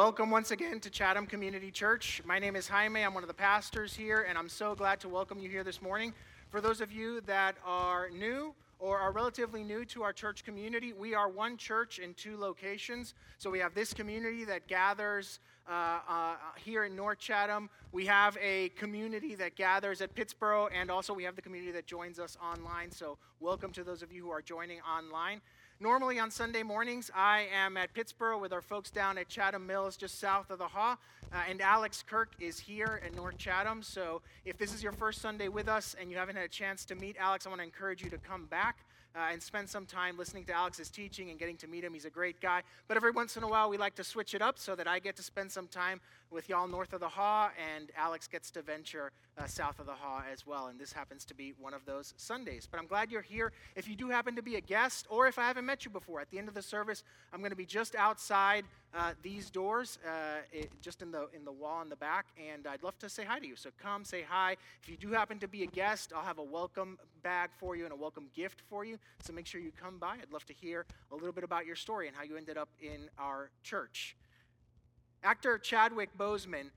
Welcome once again to Chatham Community Church. My name is Jaime. I'm one of the pastors here, and I'm so glad to welcome you here this morning. For those of you that are new or are relatively new to our church community, we are one church in two locations. So we have this community that gathers here in North Chatham. We have a community that gathers at Pittsboro, and also we have the community that joins us online. So welcome to those of you who are joining online. Normally on Sunday mornings, I am at Pittsboro with our folks down at Chatham Mills, just south of the Haw, and Alex Kirk is here in North Chatham. So if this is your first Sunday with us and you haven't had a chance to meet Alex, I want to encourage you to come back and spend some time listening to Alex's teaching and getting to meet him. He's a great guy. But every once in a while, we like to switch it up so that I get to spend some time with y'all north of the Haw, and Alex gets to venture south of the Haw as well. And this happens to be one of those Sundays. But I'm glad you're here. If you do happen to be a guest, or if I haven't met you before, at the end of the service, I'm going to be just outside these doors, just in the wall in the back, and I'd love to say hi to you. So come say hi. If you do happen to be a guest, I'll have a welcome bag for you and a welcome gift for you. So make sure you come by. I'd love to hear a little bit about your story and how you ended up in our church. Actor Chadwick Boseman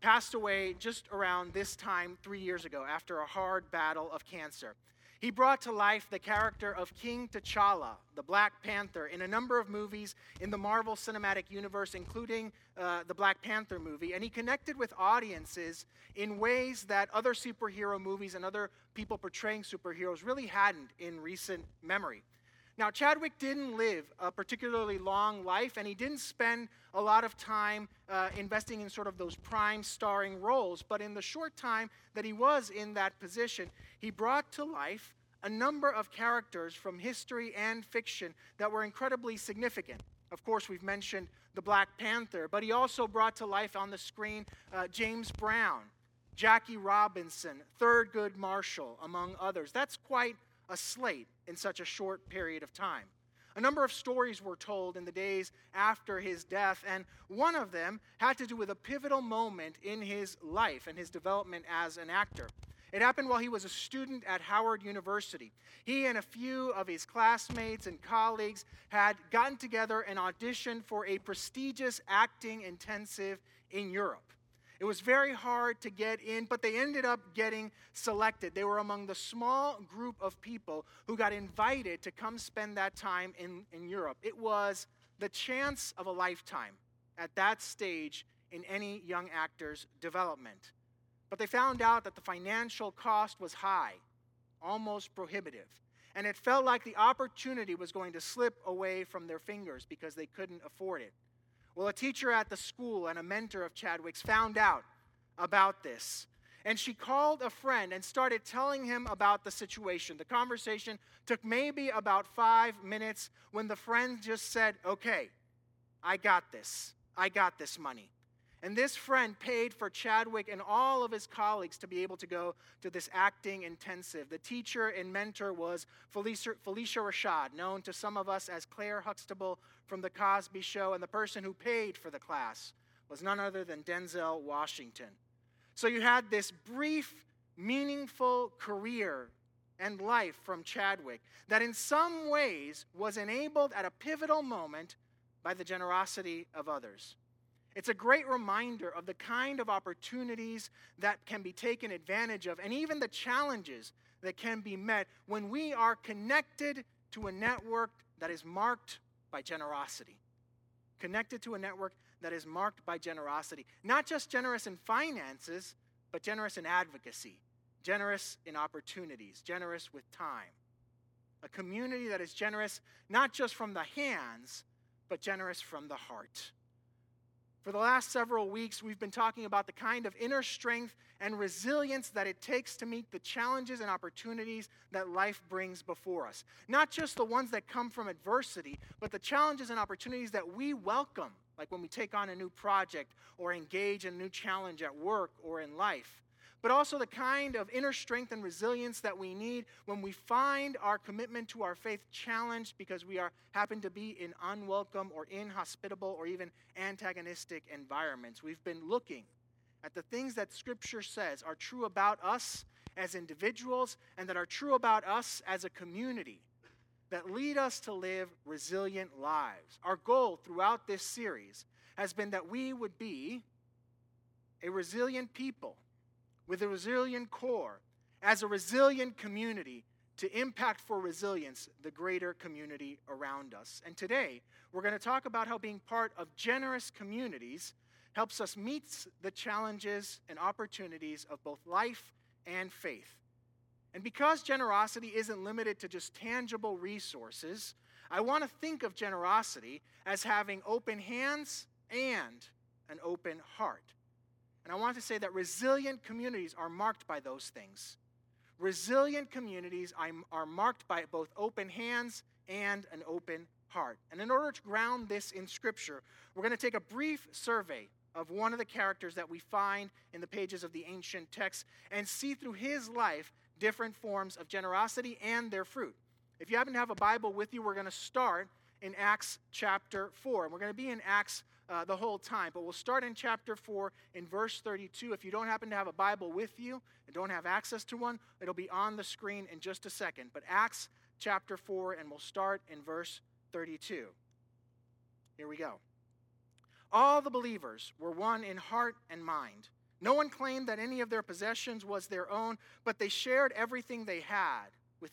passed away just around this time 3 years ago after a hard battle of cancer. He brought to life the character of King T'Challa, the Black Panther, in a number of movies in the Marvel Cinematic Universe, including the Black Panther movie. And he connected with audiences in ways that other superhero movies and other people portraying superheroes really hadn't in recent memory. Now, Chadwick didn't live a particularly long life, and he didn't spend a lot of time investing in sort of those prime starring roles. But in the short time that he was in that position, he brought to life a number of characters from history and fiction that were incredibly significant. Of course, we've mentioned the Black Panther, but he also brought to life on the screen James Brown, Jackie Robinson, Thurgood Marshall, among others. That's quite a slate in such a short period of time. A number of stories were told in the days after his death, and one of them had to do with a pivotal moment in his life and his development as an actor. It happened while he was a student at Howard University. He and a few of his classmates and colleagues had gotten together and auditioned for a prestigious acting intensive in Europe. It was very hard to get in, but they ended up getting selected. They were among the small group of people who got invited to come spend that time in Europe. It was the chance of a lifetime at that stage in any young actor's development. But they found out that the financial cost was high, almost prohibitive. And it felt like the opportunity was going to slip away from their fingers because they couldn't afford it. Well, a teacher at the school and a mentor of Chadwick's found out about this. And she called a friend and started telling him about the situation. The conversation took maybe about 5 minutes when the friend just said, "Okay, I got this. I got this money." And this friend paid for Chadwick and all of his colleagues to be able to go to this acting intensive. The teacher and mentor was Felicia Rashad, known to some of us as Claire Huxtable from The Cosby Show, and the person who paid for the class was none other than Denzel Washington. So you had this brief, meaningful career and life from Chadwick that in some ways was enabled at a pivotal moment by the generosity of others. It's a great reminder of the kind of opportunities that can be taken advantage of, and even the challenges that can be met when we are connected to a network that is marked by generosity. Connected to a network that is marked by generosity. Not just generous in finances, but generous in advocacy, generous in opportunities, generous with time. A community that is generous not just from the hands, but generous from the heart. For the last several weeks, we've been talking about the kind of inner strength and resilience that it takes to meet the challenges and opportunities that life brings before us. Not just the ones that come from adversity, but the challenges and opportunities that we welcome, like when we take on a new project or engage in a new challenge at work or in life. But also the kind of inner strength and resilience that we need when we find our commitment to our faith challenged because we happen to be in unwelcome or inhospitable or even antagonistic environments. We've been looking at the things that Scripture says are true about us as individuals and that are true about us as a community that lead us to live resilient lives. Our goal throughout this series has been that we would be a resilient people with a resilient core, as a resilient community, to impact for resilience the greater community around us. And today, we're going to talk about how being part of generous communities helps us meet the challenges and opportunities of both life and faith. And because generosity isn't limited to just tangible resources, I want to think of generosity as having open hands and an open heart. And I want to say that resilient communities are marked by those things. Resilient communities are marked by both open hands and an open heart. And in order to ground this in Scripture, we're going to take a brief survey of one of the characters that we find in the pages of the ancient text and see through his life different forms of generosity and their fruit. If you happen to have a Bible with you, we're going to start in Acts chapter 4. And we're going to be in Acts the whole time. But we'll start in chapter 4 in verse 32. If you don't happen to have a Bible with you and don't have access to one, it'll be on the screen in just a second. But Acts chapter 4, and we'll start in verse 32. Here we go. All the believers were one in heart and mind. No one claimed that any of their possessions was their own, but they shared everything they had. With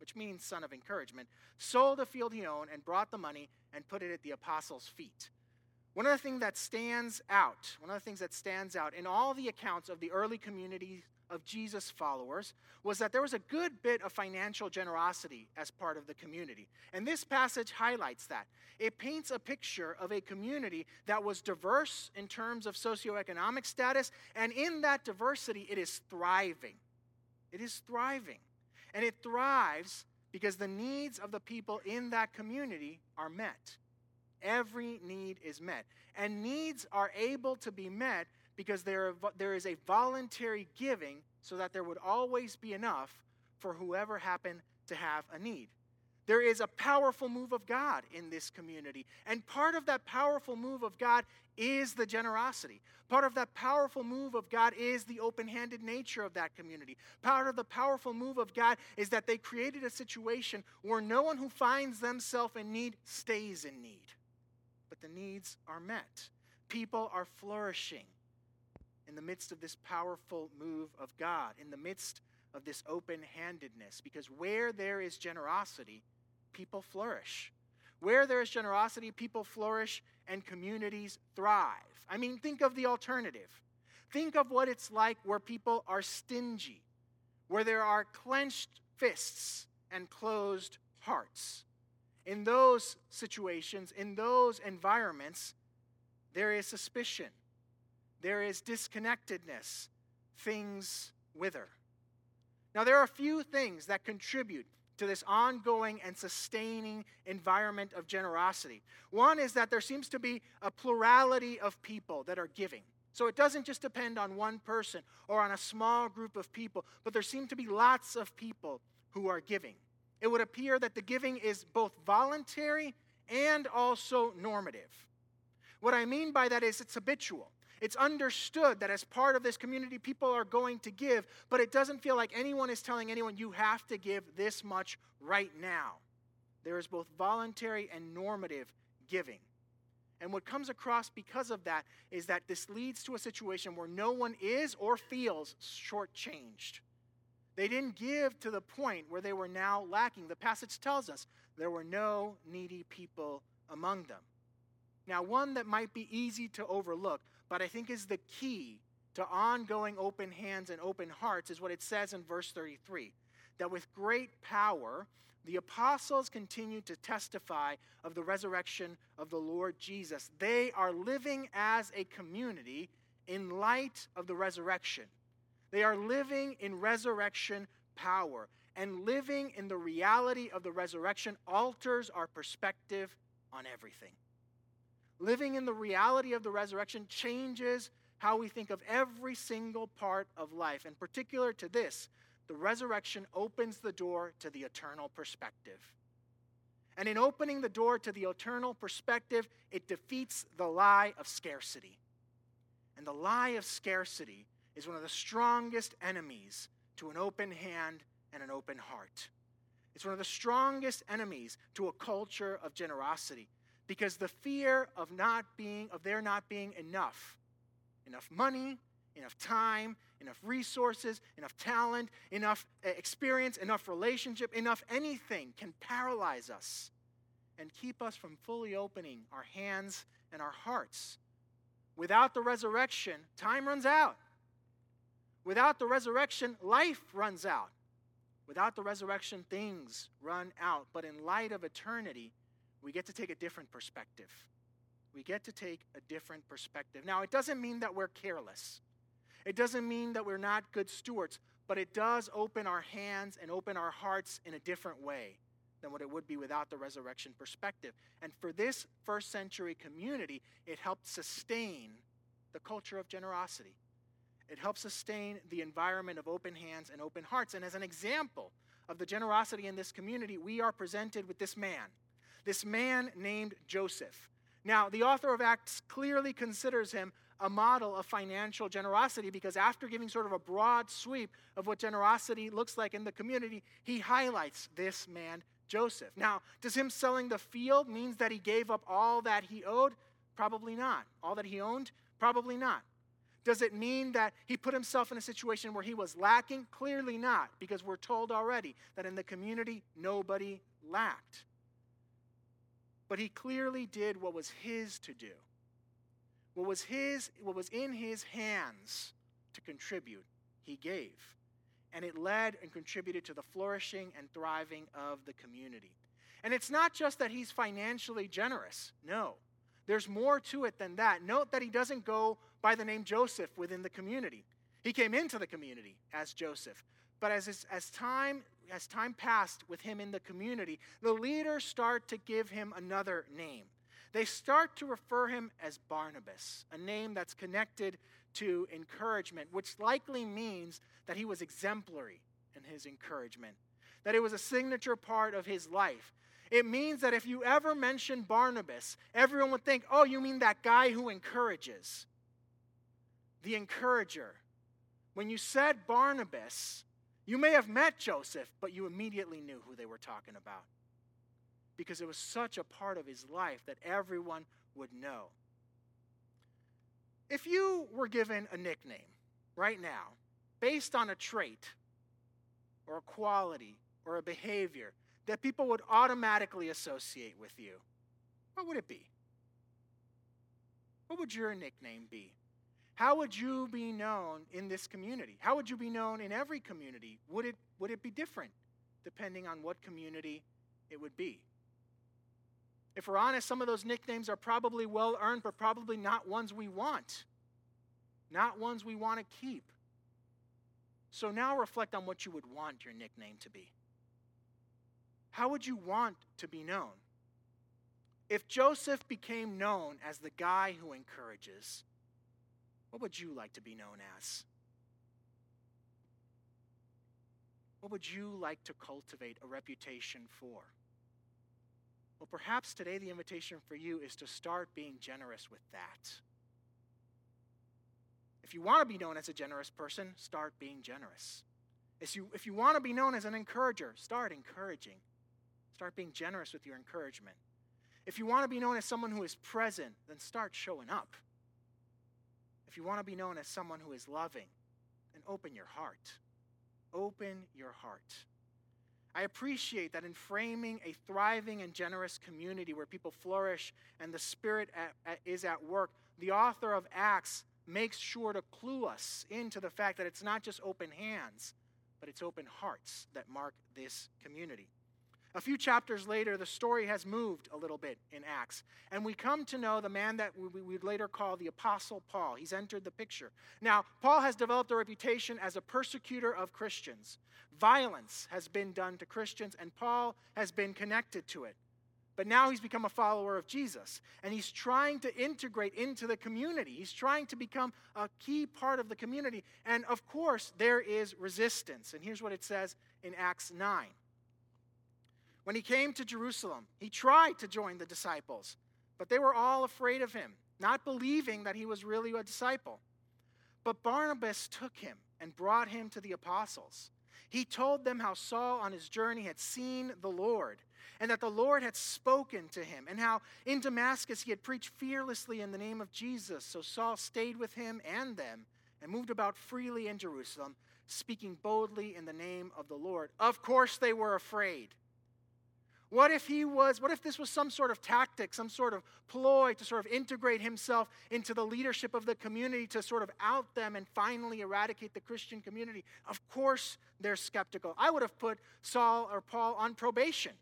which means son of encouragement, sold a field he owned and brought the money and put it at the apostles' feet. One of the things that stands out in all the accounts of the early community of Jesus' followers was that there was a good bit of financial generosity as part of the community. And this passage highlights that. It paints a picture of a community that was diverse in terms of socioeconomic status, and in that diversity, it is thriving. It is thriving. And it thrives because the needs of the people in that community are met. Every need is met. And needs are able to be met because there is a voluntary giving so that there would always be enough for whoever happened to have a need. There is a powerful move of God in this community. And part of that powerful move of God is the generosity. Part of that powerful move of God is the open-handed nature of that community. Part of the powerful move of God is that they created a situation where no one who finds themselves in need stays in need. But the needs are met. People are flourishing in the midst of this powerful move of God, in the midst of this open-handedness. Because where there is generosity, people flourish. Where there is generosity, people flourish and communities thrive. I mean, think of the alternative. Think of what it's like where people are stingy, where there are clenched fists and closed hearts. In those situations, in those environments, there is suspicion. There is disconnectedness. Things wither. Now, there are a few things that contribute to this ongoing and sustaining environment of generosity. One is that there seems to be a plurality of people that are giving. So it doesn't just depend on one person or on a small group of people, but there seem to be lots of people who are giving. It would appear that the giving is both voluntary and also normative. What I mean by that is it's habitual. It's understood that as part of this community, people are going to give, but it doesn't feel like anyone is telling anyone, you have to give this much right now. There is both voluntary and normative giving. And what comes across because of that is that this leads to a situation where no one is or feels shortchanged. They didn't give to the point where they were now lacking. The passage tells us there were no needy people among them. Now, one that might be easy to overlook, but I think is the key to ongoing open hands and open hearts is what it says in verse 33, that with great power, the apostles continued to testify of the resurrection of the Lord Jesus. They are living as a community in light of the resurrection. They are living in resurrection power, and living in the reality of the resurrection alters our perspective on everything. Living in the reality of the resurrection changes how we think of every single part of life. And particular to this, the resurrection opens the door to the eternal perspective. And in opening the door to the eternal perspective, it defeats the lie of scarcity. And the lie of scarcity is one of the strongest enemies to an open hand and an open heart. It's one of the strongest enemies to a culture of generosity, because the fear of there not being enough money, enough time, enough resources, enough talent, enough experience, enough relationship, enough anything can paralyze us and keep us from fully opening our hands and our hearts. Without the resurrection, time runs out. Without the resurrection, life runs out. Without the resurrection, things run out. But in light of eternity, we get to take a different perspective. We get to take a different perspective. Now, it doesn't mean that we're careless. It doesn't mean that we're not good stewards, but it does open our hands and open our hearts in a different way than what it would be without the resurrection perspective. And for this first century community, it helped sustain the culture of generosity. It helps sustain the environment of open hands and open hearts. And as an example of the generosity in this community, we are presented with this man named Joseph. Now, the author of Acts clearly considers him a model of financial generosity, because after giving sort of a broad sweep of what generosity looks like in the community, he highlights this man, Joseph. Now, does him selling the field mean that he gave up all that he owed? Probably not. All that he owned? Probably not. Does it mean that he put himself in a situation where he was lacking? Clearly not, because we're told already that in the community, nobody lacked. But he clearly did what was his to do, what was in his hands to contribute, he gave. And it led and contributed to the flourishing and thriving of the community. And it's not just that he's financially generous. No, there's more to it than that. Note that he doesn't go by the name Joseph within the community. He came into the community as Joseph. But as time passed with him in the community, the leaders start to give him another name. They start to refer him as Barnabas, a name that's connected to encouragement, which likely means that he was exemplary in his encouragement, that it was a signature part of his life. It means that if you ever mention Barnabas, everyone would think, oh, you mean that guy who encourages, the encourager. When you said Barnabas, you may have met Joseph, but you immediately knew who they were talking about, because it was such a part of his life that everyone would know. If you were given a nickname right now based on a trait or a quality or a behavior that people would automatically associate with you, what would it be? What would your nickname be? How would you be known in this community? How would you be known in every community? Would it be different depending on what community it would be? If we're honest, some of those nicknames are probably well-earned, but probably not ones we want. Not ones we want to keep. So now reflect on what you would want your nickname to be. How would you want to be known? If Joseph became known as the guy who encourages, what would you like to be known as? What would you like to cultivate a reputation for? Well, perhaps today the invitation for you is to start being generous with that. If you want to be known as a generous person, start being generous. If you want to be known as an encourager, start encouraging. Start being generous with your encouragement. If you want to be known as someone who is present, then start showing up. If you want to be known as someone who is loving, then open your heart. Open your heart. I appreciate that in framing a thriving and generous community where people flourish and the Spirit is at work, the author of Acts makes sure to clue us into the fact that it's not just open hands, but it's open hearts that mark this community. A few chapters later, the story has moved a little bit in Acts, and we come to know the man that we would later call the Apostle Paul. He's entered the picture. Now, Paul has developed a reputation as a persecutor of Christians. Violence has been done to Christians, and Paul has been connected to it. But now he's become a follower of Jesus, and he's trying to integrate into the community. He's trying to become a key part of the community. And of course, there is resistance. And here's what it says in Acts 9. When he came to Jerusalem, he tried to join the disciples, but they were all afraid of him, not believing that he was really a disciple. But Barnabas took him and brought him to the apostles. He told them how Saul on his journey had seen the Lord, and that the Lord had spoken to him, and how in Damascus he had preached fearlessly in the name of Jesus. So Saul stayed with him and them, and moved about freely in Jerusalem, speaking boldly in the name of the Lord. Of course they were afraid. What if this was some sort of tactic, some sort of ploy to sort of integrate himself into the leadership of the community, to sort of out them and finally eradicate the Christian community? Of course they're skeptical. I would have put Saul or Paul on probation.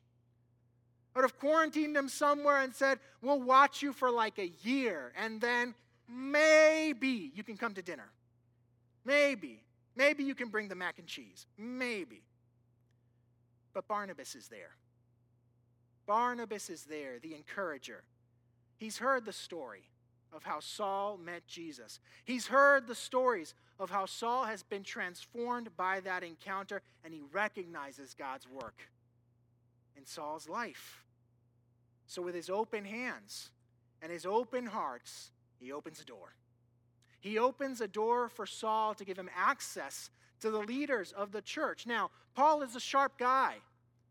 I would have quarantined him somewhere and said, we'll watch you for like a year, and then maybe you can come to dinner. Maybe you can bring the mac and cheese. Maybe. But Barnabas is there. Barnabas is there, the encourager. He's heard the story of how Saul met Jesus. He's heard the stories of how Saul has been transformed by that encounter, and he recognizes God's work in Saul's life. So with his open hands and his open hearts, he opens a door. He opens a door for Saul to give him access to the leaders of the church. Now, Paul is a sharp guy.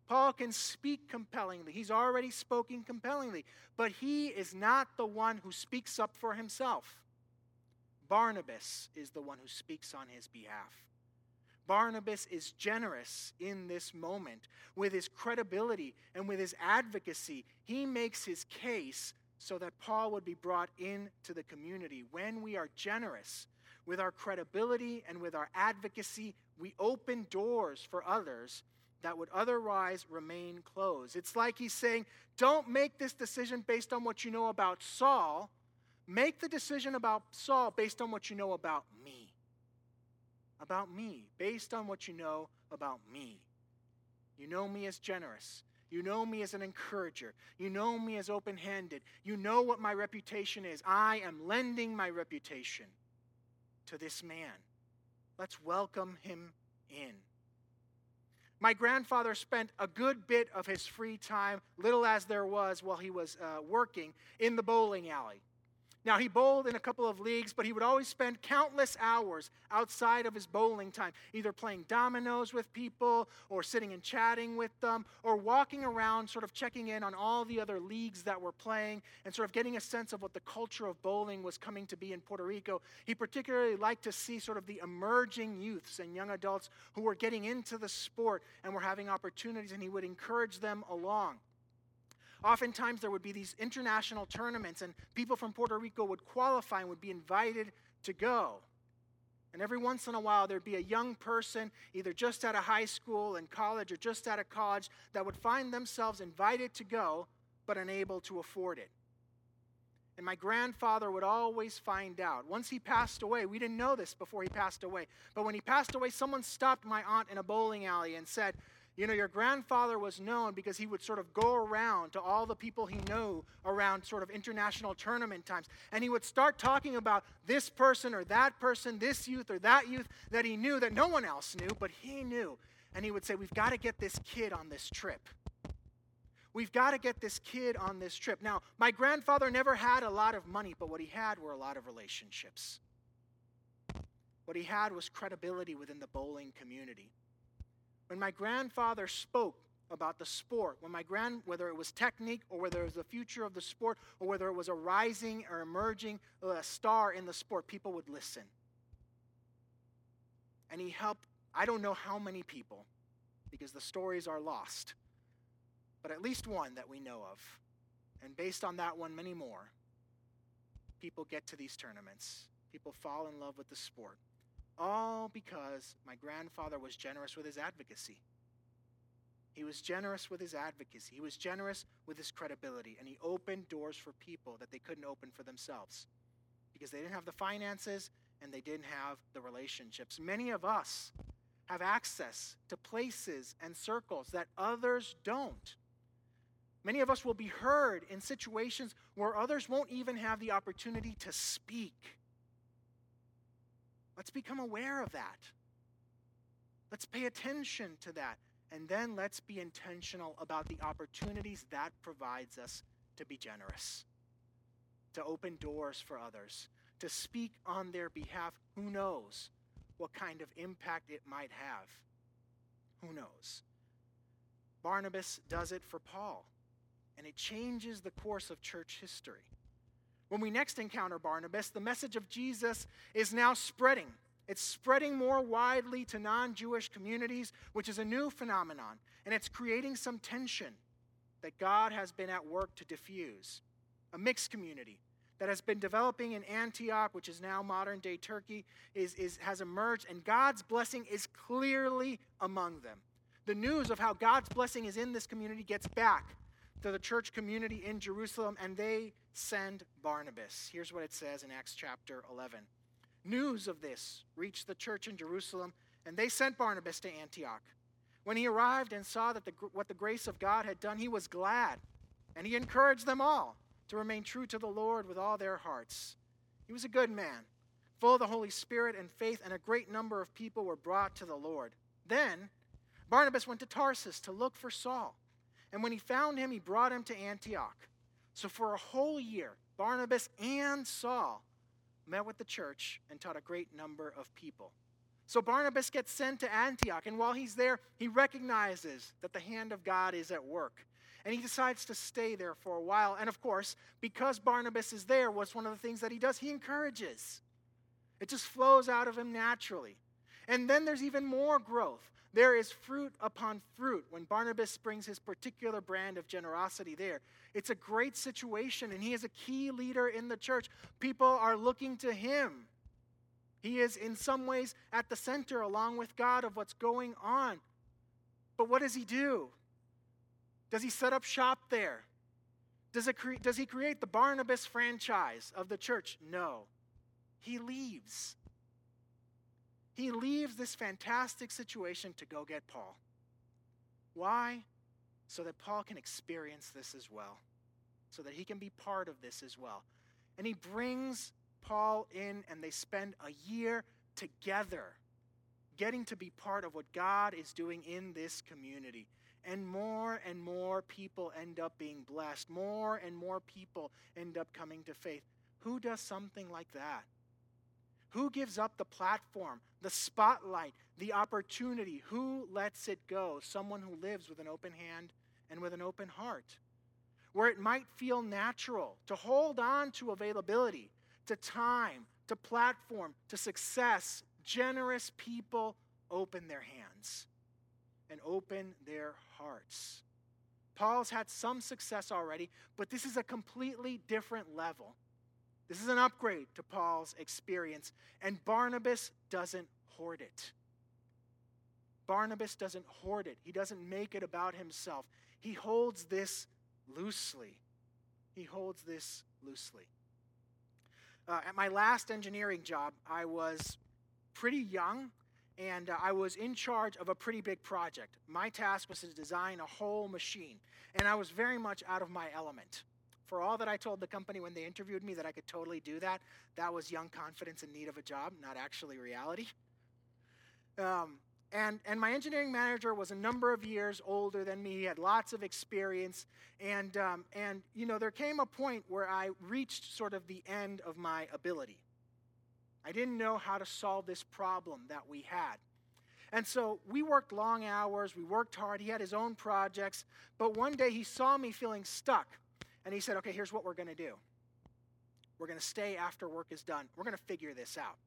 Paul can speak compellingly. He's already spoken compellingly. But he is not the one who speaks up for himself. Barnabas is the one who speaks on his behalf. Barnabas is generous in this moment with his credibility and with his advocacy. He makes his case so that Paul would be brought into the community. When we are generous with our credibility and with our advocacy, we open doors for others that would otherwise remain closed. It's like he's saying, don't make this decision based on what you know about Saul. Make the decision about Saul based on what you know about me. Based on what you know about me. You know me as generous. You know me as an encourager. You know me as open-handed. You know what my reputation is. I am lending my reputation to this man. Let's welcome him in. My grandfather spent a good bit of his free time, little as there was while he was working, in the bowling alley. Now, he bowled in a couple of leagues, but he would always spend countless hours outside of his bowling time, either playing dominoes with people or sitting and chatting with them or walking around sort of checking in on all the other leagues that were playing and sort of getting a sense of what the culture of bowling was coming to be in Puerto Rico. He particularly liked to see sort of the emerging youths and young adults who were getting into the sport and were having opportunities, and he would encourage them along. Oftentimes, there would be these international tournaments, and people from Puerto Rico would qualify and would be invited to go. And every once in a while, there'd be a young person, either just out of high school and college or just out of college, that would find themselves invited to go, but unable to afford it. And my grandfather would always find out. Once he passed away, we didn't know this before he passed away, but when he passed away, someone stopped my aunt in a bowling alley and said, you know, your grandfather was known because he would sort of go around to all the people he knew around sort of international tournament times. And he would start talking about this person or that person, this youth or that youth that he knew that no one else knew, but he knew. And he would say, we've got to get this kid on this trip. Now, my grandfather never had a lot of money, but what he had were a lot of relationships. What he had was credibility within the bowling community. When my grandfather spoke about the sport, whether it was technique or whether it was the future of the sport or whether it was a rising or emerging star in the sport, people would listen. And he helped, I don't know how many people, because the stories are lost, but at least one that we know of. And based on that one, many more. People get to these tournaments. People fall in love with the sport. All because my grandfather was generous with his advocacy. He was generous with his credibility, and he opened doors for people that they couldn't open for themselves because they didn't have the finances and they didn't have the relationships. Many of us have access to places and circles that others don't. Many of us will be heard in situations where others won't even have the opportunity to speak. Let's become aware of that. Let's pay attention to that. And then let's be intentional about the opportunities that provides us to be generous, to open doors for others, to speak on their behalf. Who knows what kind of impact it might have? Who knows? Barnabas does it for Paul, and it changes the course of church history. When we next encounter Barnabas, the message of Jesus is now spreading. It's spreading more widely to non-Jewish communities, which is a new phenomenon, and it's creating some tension that God has been at work to diffuse. A mixed community that has been developing in Antioch, which is now modern-day Turkey, has emerged, and God's blessing is clearly among them. The news of how God's blessing is in this community gets back to the church community in Jerusalem, and they send Barnabas. Here's what it says in Acts chapter 11. News of this reached the church in Jerusalem, and they sent Barnabas to Antioch. When he arrived and saw that what the grace of God had done, he was glad, and he encouraged them all to remain true to the Lord with all their hearts. He was a good man, full of the Holy Spirit and faith, and a great number of people were brought to the Lord. Then Barnabas went to Tarsus to look for Saul, and when he found him, he brought him to Antioch. So for a whole year, Barnabas and Saul met with the church and taught a great number of people. So Barnabas gets sent to Antioch, and while he's there, he recognizes that the hand of God is at work. And he decides to stay there for a while. And of course, because Barnabas is there, what's one of the things that he does? He encourages. It just flows out of him naturally. And then there's even more growth. There is fruit upon fruit when Barnabas brings his particular brand of generosity there. It's a great situation, and he is a key leader in the church. People are looking to him. He is, in some ways, at the center, along with God, of what's going on. But what does he do? Does he set up shop there? Does he create the Barnabas franchise of the church? No. He leaves. He leaves this fantastic situation to go get Paul. Why? So that Paul can experience this as well. So that he can be part of this as well. And he brings Paul in, and they spend a year together getting to be part of what God is doing in this community. And more people end up being blessed. More and more people end up coming to faith. Who does something like that? Who gives up the platform, the spotlight, the opportunity? Who lets it go? Someone who lives with an open hand and with an open heart. Where it might feel natural to hold on to availability, to time, to platform, to success, generous people open their hands and open their hearts. Paul's had some success already, but this is a completely different level. This is an upgrade to Paul's experience, and Barnabas doesn't hoard it. Barnabas doesn't hoard it. He doesn't make it about himself. He holds this loosely. He holds this loosely. At my last engineering job, I was pretty young, and I was in charge of a pretty big project. My task was to design a whole machine, and I was very much out of my element. For all that I told the company when they interviewed me that I could totally do that, that was young confidence in need of a job, not actually reality. And my engineering manager was a number of years older than me. He had lots of experience, and you know, there came a point where I reached sort of the end of my ability. I didn't know how to solve this problem that we had. And so we worked long hours, we worked hard, he had his own projects, but one day he saw me feeling stuck, and he said, okay, here's what we're going to do. We're going to stay after work is done. We're going to figure this out.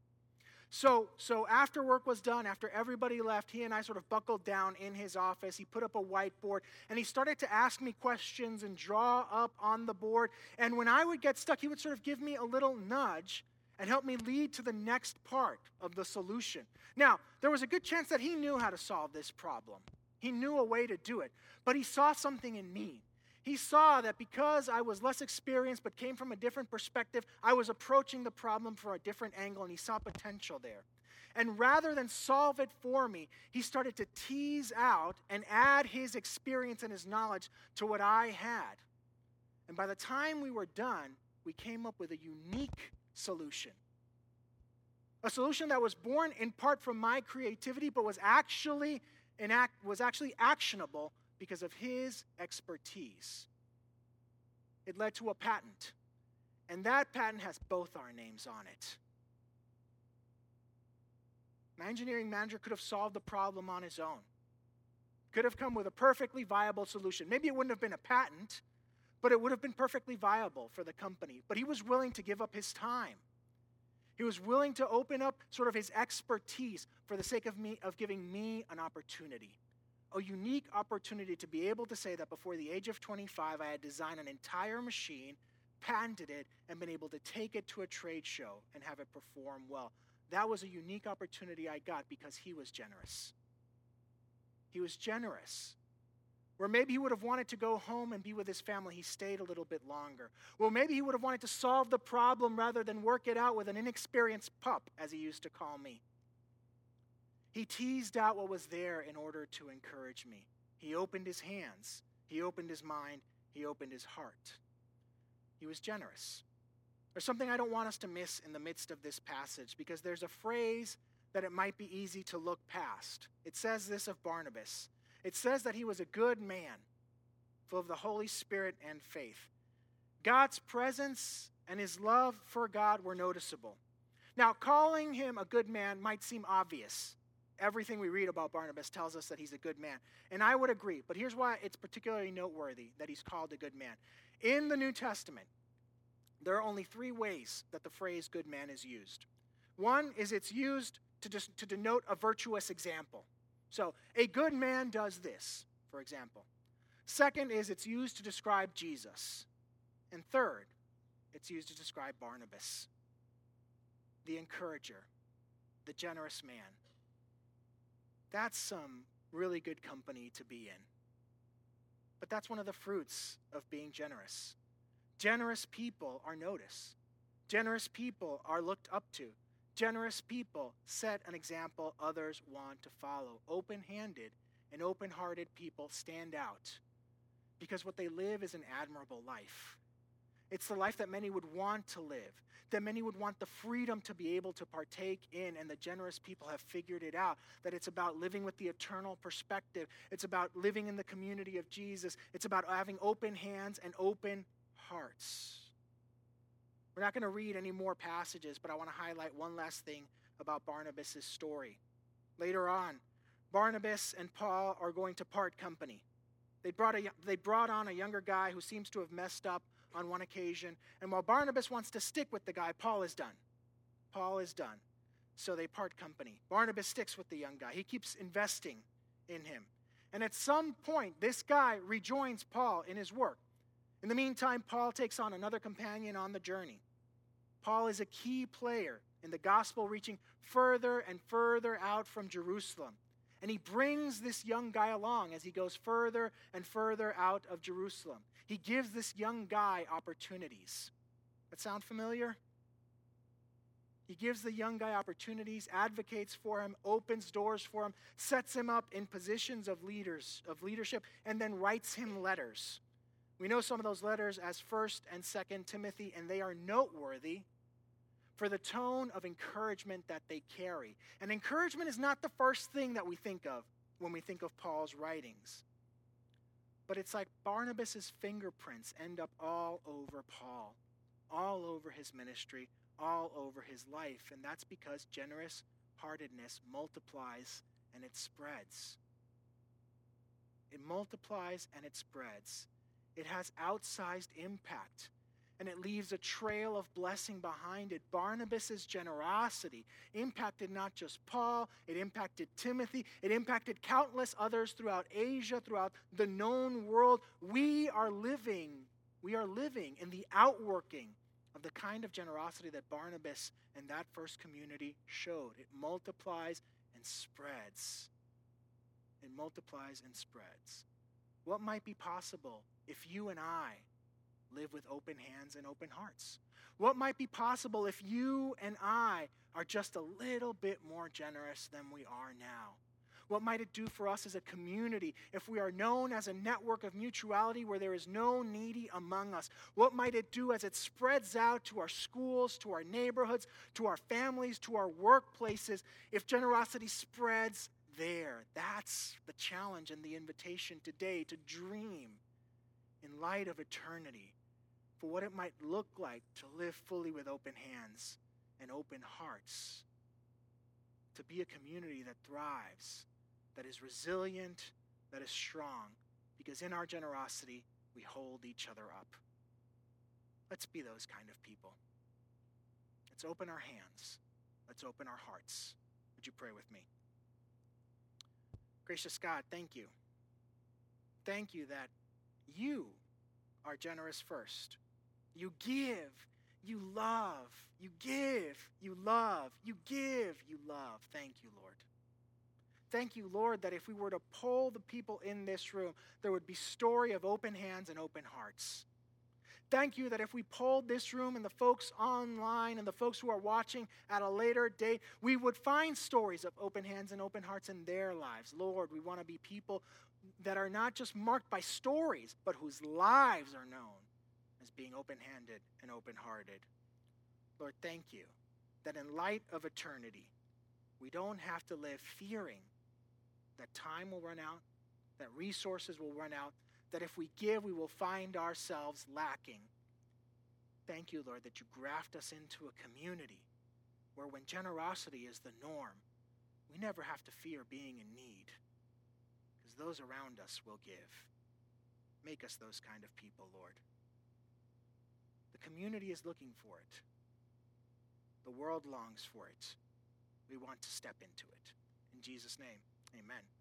So after work was done, after everybody left, he and I sort of buckled down in his office. He put up a whiteboard, and he started to ask me questions and draw up on the board, and when I would get stuck, he would sort of give me a little nudge and help me lead to the next part of the solution. Now, there was a good chance that he knew how to solve this problem. He knew a way to do it, but he saw something in me. He saw that because I was less experienced but came from a different perspective, I was approaching the problem from a different angle, and he saw potential there. And rather than solve it for me, he started to tease out and add his experience and his knowledge to what I had. And by the time we were done, we came up with a unique solution. A solution that was born in part from my creativity, but was actually actionable because of his expertise. It led to a patent, and that patent has both our names on it. My engineering manager could have solved the problem on his own, could have come with a perfectly viable solution. Maybe it wouldn't have been a patent, but it would have been perfectly viable for the company. But he was willing to give up his time. He was willing to open up sort of his expertise for the sake of me, of giving me an opportunity, a unique opportunity to be able to say that before the age of 25, I had designed an entire machine, patented it, and been able to take it to a trade show and have it perform well. That was a unique opportunity I got because he was generous. He was generous. Where maybe he would have wanted to go home and be with his family, he stayed a little bit longer. Well, maybe he would have wanted to solve the problem rather than work it out with an inexperienced pup, as he used to call me. He teased out what was there in order to encourage me. He opened his hands. He opened his mind. He opened his heart. He was generous. There's something I don't want us to miss in the midst of this passage, because there's a phrase that it might be easy to look past. It says this of Barnabas. It says that he was a good man, full of the Holy Spirit and faith. God's presence and his love for God were noticeable. Now, calling him a good man might seem obvious. Everything we read about Barnabas tells us that he's a good man. And I would agree, but here's why it's particularly noteworthy that he's called a good man. In the New Testament, there are only three ways that the phrase good man is used. One is it's used to denote a virtuous example. So, a good man does this, for example. Second is it's used to describe Jesus. And third, it's used to describe Barnabas, the encourager, the generous man. That's some really good company to be in. But that's one of the fruits of being generous. Generous people are noticed. Generous people are looked up to. Generous people set an example others want to follow. Open-handed and open-hearted people stand out because what they live is an admirable life. It's the life that many would want to live, that many would want the freedom to be able to partake in, and the generous people have figured it out, that it's about living with the eternal perspective. It's about living in the community of Jesus. It's about having open hands and open hearts. We're not going to read any more passages, but I want to highlight one last thing about Barnabas' story. Later on, Barnabas and Paul are going to part company. They brought on a younger guy who seems to have messed up on one occasion, and while Barnabas wants to stick with the guy, Paul is done. So they part company. Barnabas sticks with the young guy. He keeps investing in him. And at some point, this guy rejoins Paul in his work. In the meantime, Paul takes on another companion on the journey. Paul is a key player in the gospel reaching further and further out from Jerusalem. And he brings this young guy along as he goes further and further out of Jerusalem. He gives this young guy opportunities. That sound familiar? He gives the young guy opportunities, advocates for him, opens doors for him, sets him up in positions of leadership, and then writes him letters. We know some of those letters as First and Second Timothy, and they are noteworthy for the tone of encouragement that they carry. And encouragement is not the first thing that we think of when we think of Paul's writings. But it's like Barnabas' fingerprints end up all over Paul, all over his ministry, all over his life. And that's because generous-heartedness multiplies and it spreads. It multiplies and it spreads. It has outsized impact, and it leaves a trail of blessing behind it. Barnabas' generosity impacted not just Paul, it impacted Timothy, it impacted countless others throughout Asia, throughout the known world. We are living in the outworking of the kind of generosity that Barnabas and that first community showed. It multiplies and spreads. It multiplies and spreads. What might be possible if you and I live with open hands and open hearts? What might be possible if you and I are just a little bit more generous than we are now? What might it do for us as a community if we are known as a network of mutuality where there is no needy among us? What might it do as it spreads out to our schools, to our neighborhoods, to our families, to our workplaces, if generosity spreads there? That's the challenge and the invitation today, to dream in light of eternity for what it might look like to live fully with open hands and open hearts, to be a community that thrives, that is resilient, that is strong, because in our generosity, we hold each other up. Let's be those kind of people. Let's open our hands. Let's open our hearts. Would you pray with me? Gracious God, thank you. Thank you that you are generous first. You give, you love, you give, you love, you give, you love. Thank you, Lord. Thank you, Lord, that if we were to poll the people in this room, there would be story of open hands and open hearts. Thank you that if we polled this room and the folks online and the folks who are watching at a later date, we would find stories of open hands and open hearts in their lives. Lord, we want to be people that are not just marked by stories, but whose lives are known as being open-handed and open-hearted. Lord, thank you that in light of eternity, we don't have to live fearing that time will run out, that resources will run out, that if we give, we will find ourselves lacking. Thank you, Lord, that you graft us into a community where when generosity is the norm, we never have to fear being in need, because those around us will give. Make us those kind of people, Lord. The community is looking for it. The world longs for it. We want to step into it. In Jesus' name, amen.